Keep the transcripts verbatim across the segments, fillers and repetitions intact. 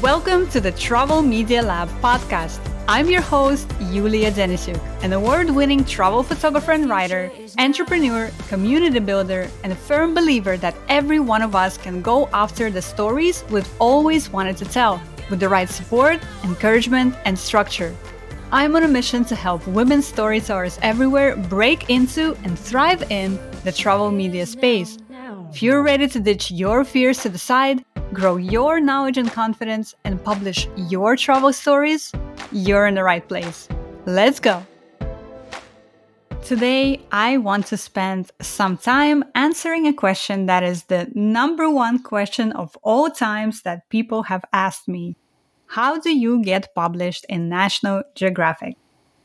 Welcome to the Travel Media Lab podcast. I'm your host, Yulia Denisuk, an award-winning travel photographer and writer, entrepreneur, community builder, and a firm believer that every one of us can go after the stories we've always wanted to tell, with the right support, encouragement, and structure. I'm on a mission to help women storytellers everywhere break into and thrive in the travel media space. If you're ready to ditch your fears to the side, grow your knowledge and confidence, and publish your travel stories, you're in the right place. Let's go! Today, I want to spend some time answering a question that is the number one question of all times that people have asked me. How do you get published in National Geographic?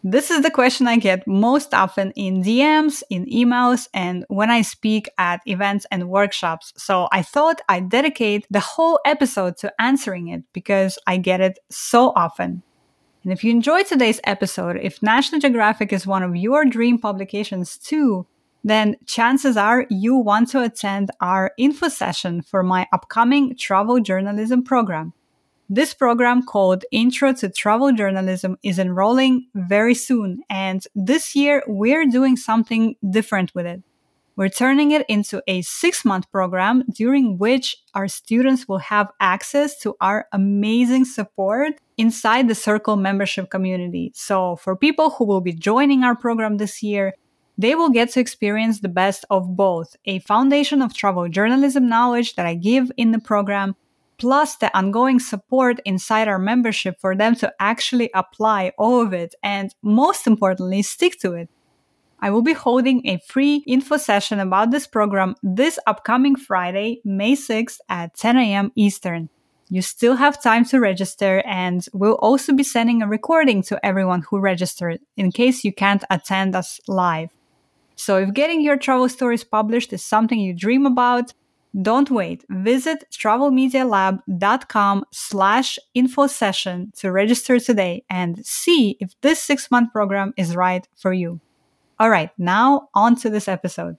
This is the question I get most often in D Ms, in emails, and when I speak at events and workshops. So I thought I'd dedicate the whole episode to answering it because I get it so often. And if you enjoyed today's episode, if National Geographic is one of your dream publications too, then chances are you want to attend our info session for my upcoming travel journalism program. This program called Intro to Travel Journalism is enrolling very soon, and this year we're doing something different with it. We're turning it into a six-month program during which our students will have access to our amazing support inside the Circle membership community. So for people who will be joining our program this year, they will get to experience the best of both, a foundation of travel journalism knowledge that I give in the program, plus the ongoing support inside our membership for them to actually apply all of it and, most importantly, stick to it. I will be holding a free info session about this program this upcoming Friday, May sixth at ten a.m. Eastern. You still have time to register, and we'll also be sending a recording to everyone who registered in case you can't attend us live. So if getting your travel stories published is something you dream about, don't wait. Visit travelmedialab.com slash info session to register today and see if this six-month program is right for you. All right, now on to this episode.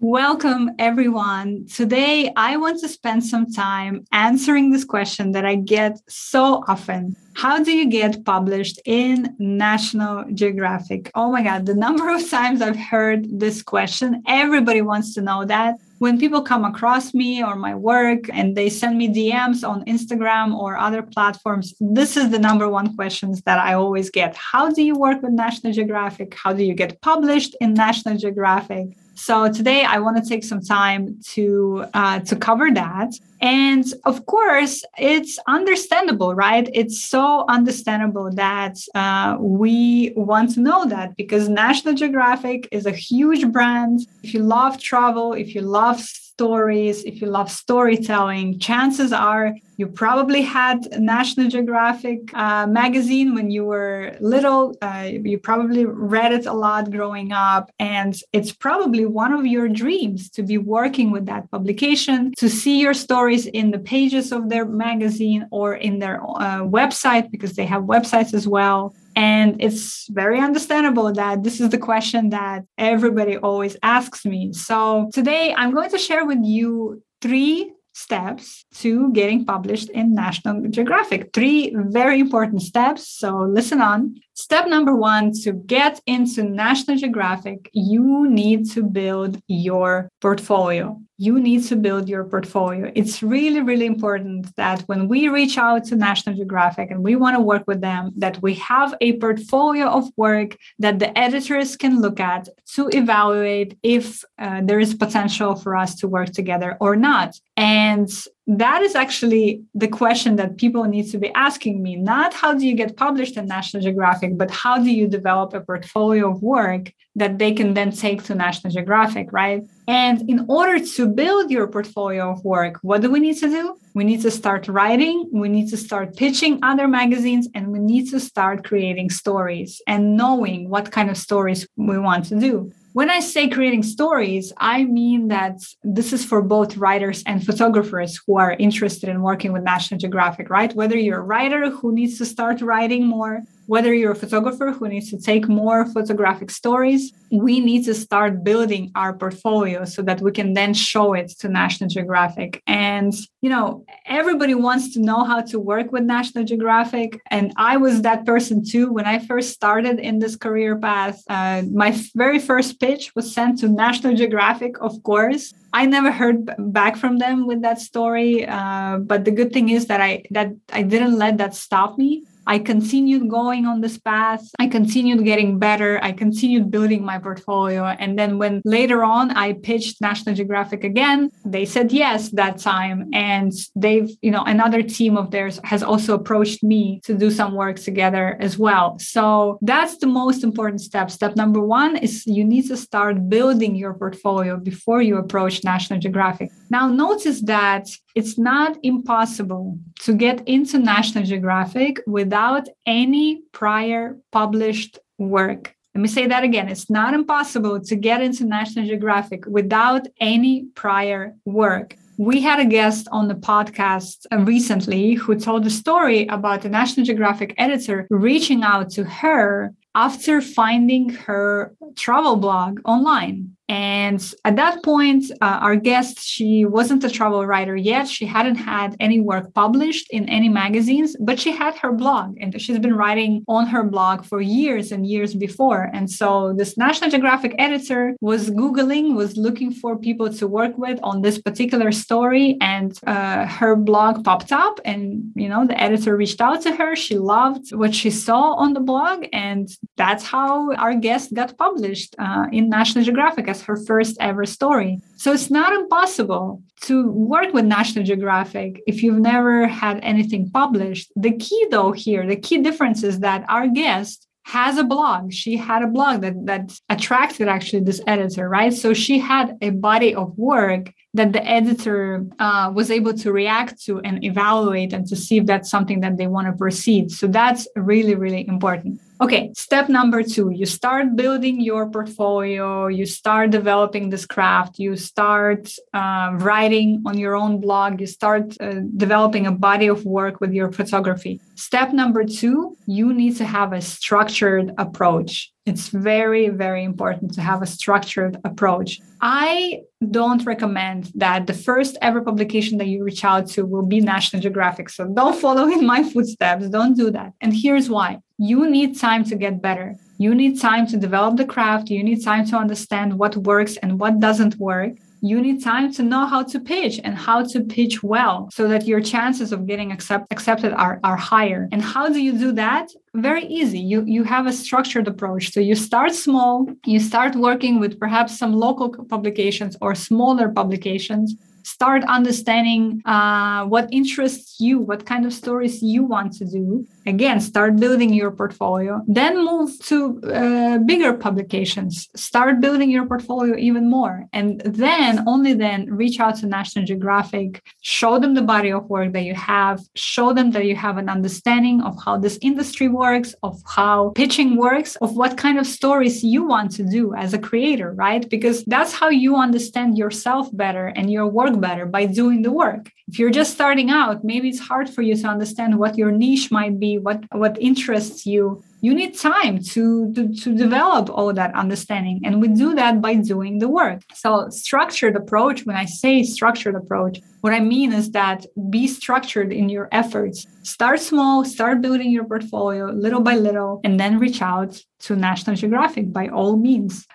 Welcome, everyone. Today, I want to spend some time answering this question that I get so often. How do you get published in National Geographic? Oh my God, the number of times I've heard this question. Everybody wants to know that. When people come across me or my work and they send me D Ms on Instagram or other platforms, this is the number one questions that I always get. How do you work with National Geographic? How do you get published in National Geographic? So today I want to take some time to uh, to cover that. And of course, it's understandable, right? It's so understandable that uh, we want to know that because National Geographic is a huge brand. If you love travel, if you love stories, if you love storytelling, chances are you probably had National Geographic uh, magazine when you were little. Uh, you probably read it a lot growing up. And it's probably one of your dreams to be working with that publication, to see your stories in the pages of their magazine or in their uh, website, because they have websites as well. And it's very understandable that this is the question that everybody always asks me. So today I'm going to share with you three steps to getting published in National Geographic. Three very important steps. So listen on. Step number one, to get into National Geographic, you need to build your portfolio. You need to build your portfolio. It's really, really important that when we reach out to National Geographic and we want to work with them, that we have a portfolio of work that the editors can look at to evaluate if uh, there is potential for us to work together or not. And that is actually the question that people need to be asking me, not how do you get published in National Geographic, but how do you develop a portfolio of work that they can then take to National Geographic, right? And in order to build your portfolio of work, what do we need to do? We need to start writing, we need to start pitching other magazines, and we need to start creating stories and knowing what kind of stories we want to do. When I say creating stories, I mean that this is for both writers and photographers who are interested in working with National Geographic, right? Whether you're a writer who needs to start writing more, whether you're a photographer who needs to take more photographic stories, we need to start building our portfolio so that we can then show it to National Geographic. And, you know, everybody wants to know how to work with National Geographic. And I was that person too. When I first started in this career path, uh, my very first pitch was sent to National Geographic, of course. I never heard back from them with that story. Uh, but the good thing is that I that I didn't let that stop me. I continued going on this path. I continued getting better. I continued building my portfolio. And then when later on I pitched National Geographic again, they said yes that time. And they've, you know, another team of theirs has also approached me to do some work together as well. So that's the most important step. Step number one is you need to start building your portfolio before you approach National Geographic. Now, notice that it's not impossible to get into National Geographic without any prior published work. Let me say that again. It's not impossible to get into National Geographic without any prior work. We had a guest on the podcast recently who told a story about a National Geographic editor reaching out to her after finding her travel blog online. And at that point, uh, our guest, she wasn't a travel writer yet. She hadn't had any work published in any magazines, but she had her blog and she's been writing on her blog for years and years before. And so this National Geographic editor was Googling, was looking for people to work with on this particular story. And uh, her blog popped up and, you know, the editor reached out to her. She loved what she saw on the blog. And that's how our guest got published uh, in National Geographic as her first ever story. So it's not impossible to work with National Geographic if you've never had anything published. The key though here, the key difference is that our guest has a blog. She had a blog that, that attracted actually this editor, right? So she had a body of work that the editor uh, was able to react to and evaluate and to see if that's something that they want to proceed. So that's really, really important. Okay, step number two, you start building your portfolio, you start developing this craft, you start uh, writing on your own blog, you start uh, developing a body of work with your photography. Step number two, you need to have a structured approach. It's very, very important to have a structured approach. I don't recommend that the first ever publication that you reach out to will be National Geographic. So don't follow in my footsteps. Don't do that. And here's why. You need time to get better. You need time to develop the craft. You need time to understand what works and what doesn't work. You need time to know how to pitch and how to pitch well so that your chances of getting accept, accepted are, are higher. And how do you do that? Very easy. You, you have a structured approach. So you start small. You start working with perhaps some local publications or smaller publications. Start understanding uh, what interests you, what kind of stories you want to do. Again, start building your portfolio. Then move to uh, bigger publications. Start building your portfolio even more. And then, only then, reach out to National Geographic. Show them the body of work that you have. Show them that you have an understanding of how this industry works, of how pitching works, of what kind of stories you want to do as a creator, right? Because that's how you understand yourself better and your work better, by doing the work. If you're just starting out, maybe it's hard for you to understand what your niche might be, what, what interests you. You need time to, to, to develop all that understanding. And we do that by doing the work. So structured approach, when I say structured approach, what I mean is that be structured in your efforts. Start small, start building your portfolio little by little, and then reach out to National Geographic by all means.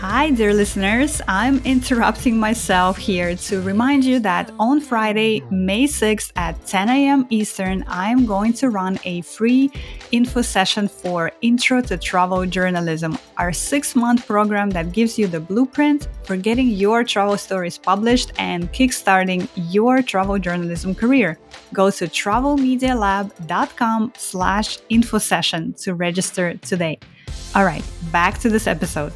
Hi, dear listeners. I'm interrupting myself here to remind you that on Friday, May sixth at ten a.m. Eastern, I'm going to run a free info session for Intro to Travel Journalism, our six-month program that gives you the blueprint for getting your travel stories published and kickstarting your travel journalism career. Go to travelmedialab.com slash info session to register today. All right, back to this episode.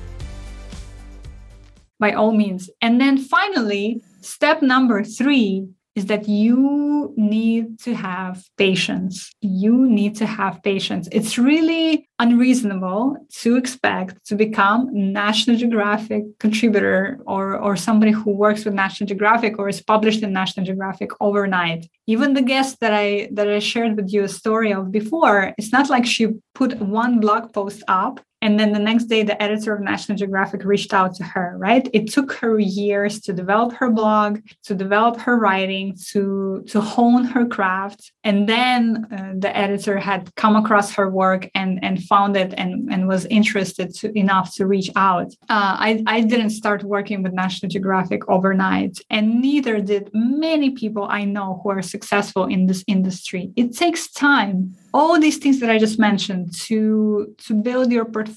By all means. And then finally, step number three is that you need to have patience. You need to have patience. It's really unreasonable to expect to become National Geographic contributor or, or somebody who works with National Geographic or is published in National Geographic overnight. Even the guest that I that I shared with you a story of before, it's not like she put one blog post up and then the next day the editor of National Geographic reached out to her, right? It took her years to develop her blog, to develop her writing, to, to hone her craft. And then uh, the editor had come across her work and, and found it and, and was interested to, enough to reach out. Uh, I, I didn't start working with National Geographic overnight, and neither did many people I know who are successful in this industry. It takes time. All these things that I just mentioned to, to build your portfolio,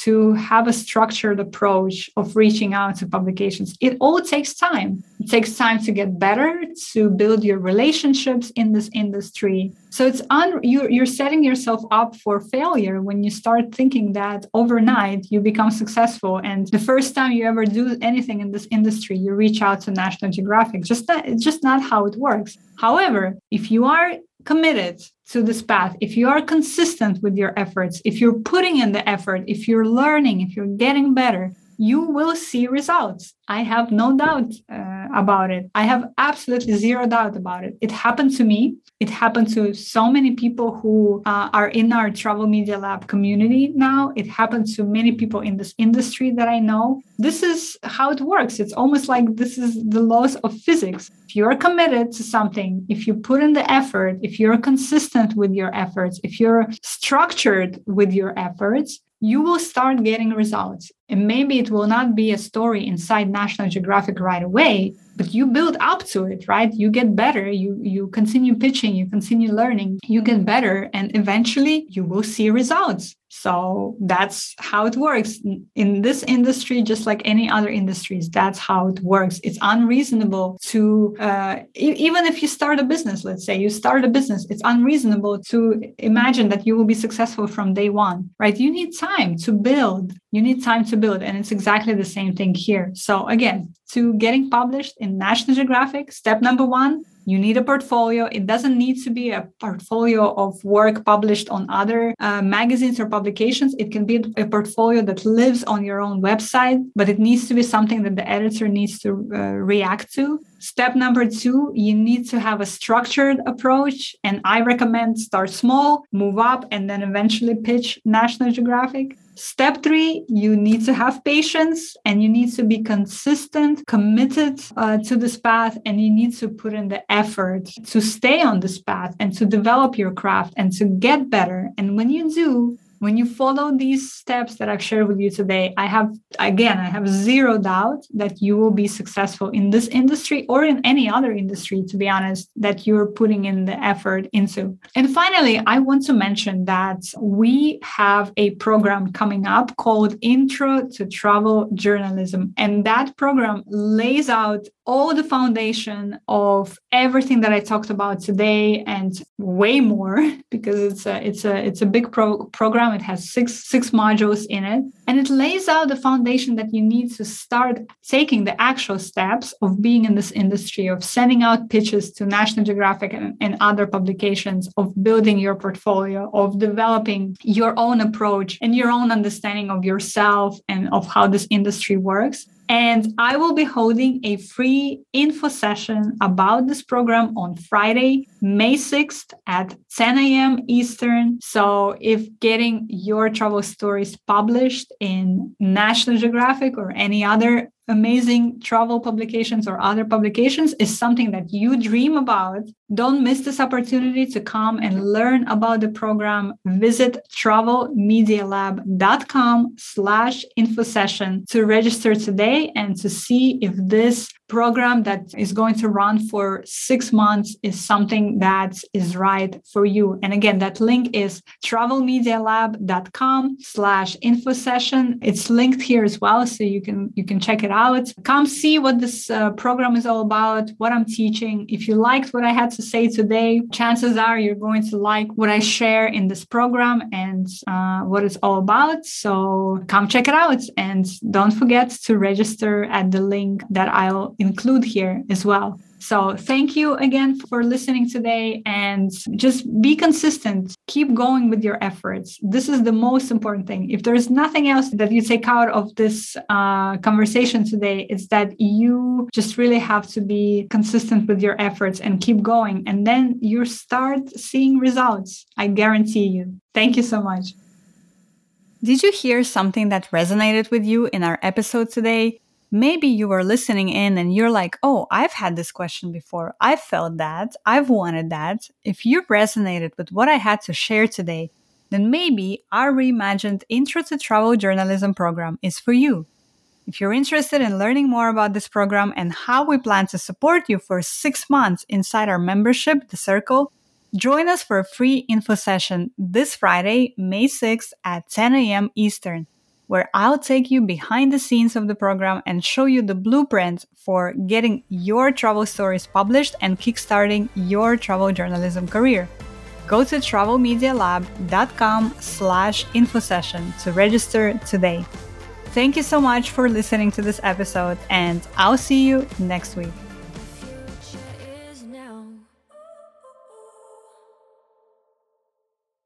to have a structured approach of reaching out to publications, it all takes time. It takes time to get better, to build your relationships in this industry. So it's un- you're, you're setting yourself up for failure when you start thinking that overnight you become successful. And the first time you ever do anything in this industry, you reach out to National Geographic. Just that, it's just not how it works. However, if you are committed to this path, if you are consistent with your efforts, if you're putting in the effort, if you're learning, if you're getting better, you will see results. I have no doubt uh, about it. I have absolutely zero doubt about it. It happened to me. It happened to so many people who uh, are in our Travel Media Lab community now. It happened to many people in this industry that I know. This is how it works. It's almost like this is the laws of physics. If you're committed to something, if you put in the effort, if you're consistent with your efforts, if you're structured with your efforts, you will start getting results. And maybe it will not be a story inside National Geographic right away, but you build up to it, right? You get better. You, you continue pitching. You continue learning. You get better. And eventually you will see results. So that's how it works in this industry, just like any other industries. That's how it works. It's unreasonable to, uh, e- even if you start a business, let's say you start a business, it's unreasonable to imagine that you will be successful from day one, right? You need time to build. You need time to build. And it's exactly the same thing here. So again, to getting published in National Geographic, step number one, you need a portfolio. It doesn't need to be a portfolio of work published on other uh, magazines or publications. It can be a portfolio that lives on your own website, but it needs to be something that the editor needs to uh, react to. Step number two, you need to have a structured approach. And I recommend start small, move up, and then eventually pitch National Geographic. Step three, you need to have patience and you need to be consistent, committed uh, to this path, and you need to put in the effort to stay on this path and to develop your craft and to get better. And when you do, when you follow these steps that I've shared with you today, I have, again, I have zero doubt that you will be successful in this industry or in any other industry, to be honest, that you're putting in the effort into. And finally, I want to mention that we have a program coming up called Intro to Travel Journalism. And that program lays out all the foundation of everything that I talked about today and way more, because it's a, it's a, it's a big pro- program. It has six, six modules in it, and it lays out the foundation that you need to start taking the actual steps of being in this industry, of sending out pitches to National Geographic and, and other publications, of building your portfolio, of developing your own approach and your own understanding of yourself and of how this industry works. And I will be holding a free info session about this program on Friday, May sixth at ten a.m. Eastern. So if getting your travel stories published in National Geographic or any other amazing travel publications or other publications is something that you dream about, don't miss this opportunity to come and learn about the program. Visit travelmedialab.com slash info session to register today and to see if this program that is going to run for six months is something that is right for you. And again, that link is travelmedialab.com slash info session. It's linked here as well, so you can you can check it out. Come see what this uh, program is all about, what I'm teaching. If you liked what I had to say today, chances are you're going to like what I share in this program and uh, what it's all about. So come check it out. And don't forget to register at the link that I'll will include here as well. So thank you again for listening today, and just be consistent. Keep going with your efforts. This is the most important thing. If there is nothing else that you take out of this uh, conversation today, it's that you just really have to be consistent with your efforts and keep going. And then you start seeing results. I guarantee you. Thank you so much. Did you hear something that resonated with you in our episode today? Maybe you were listening in and you're like, oh, I've had this question before. I've felt that. I've wanted that. If you resonated with what I had to share today, then maybe our reimagined Intro to Travel Journalism program is for you. If you're interested in learning more about this program and how we plan to support you for six months inside our membership, The Circle, join us for a free info session this Friday, May sixth at ten a.m. Eastern, where I'll take you behind the scenes of the program and show you the blueprint for getting your travel stories published and kickstarting your travel journalism career. Go to travelmedialab.com slash infosession to register today. Thank you so much for listening to this episode, and I'll see you next week.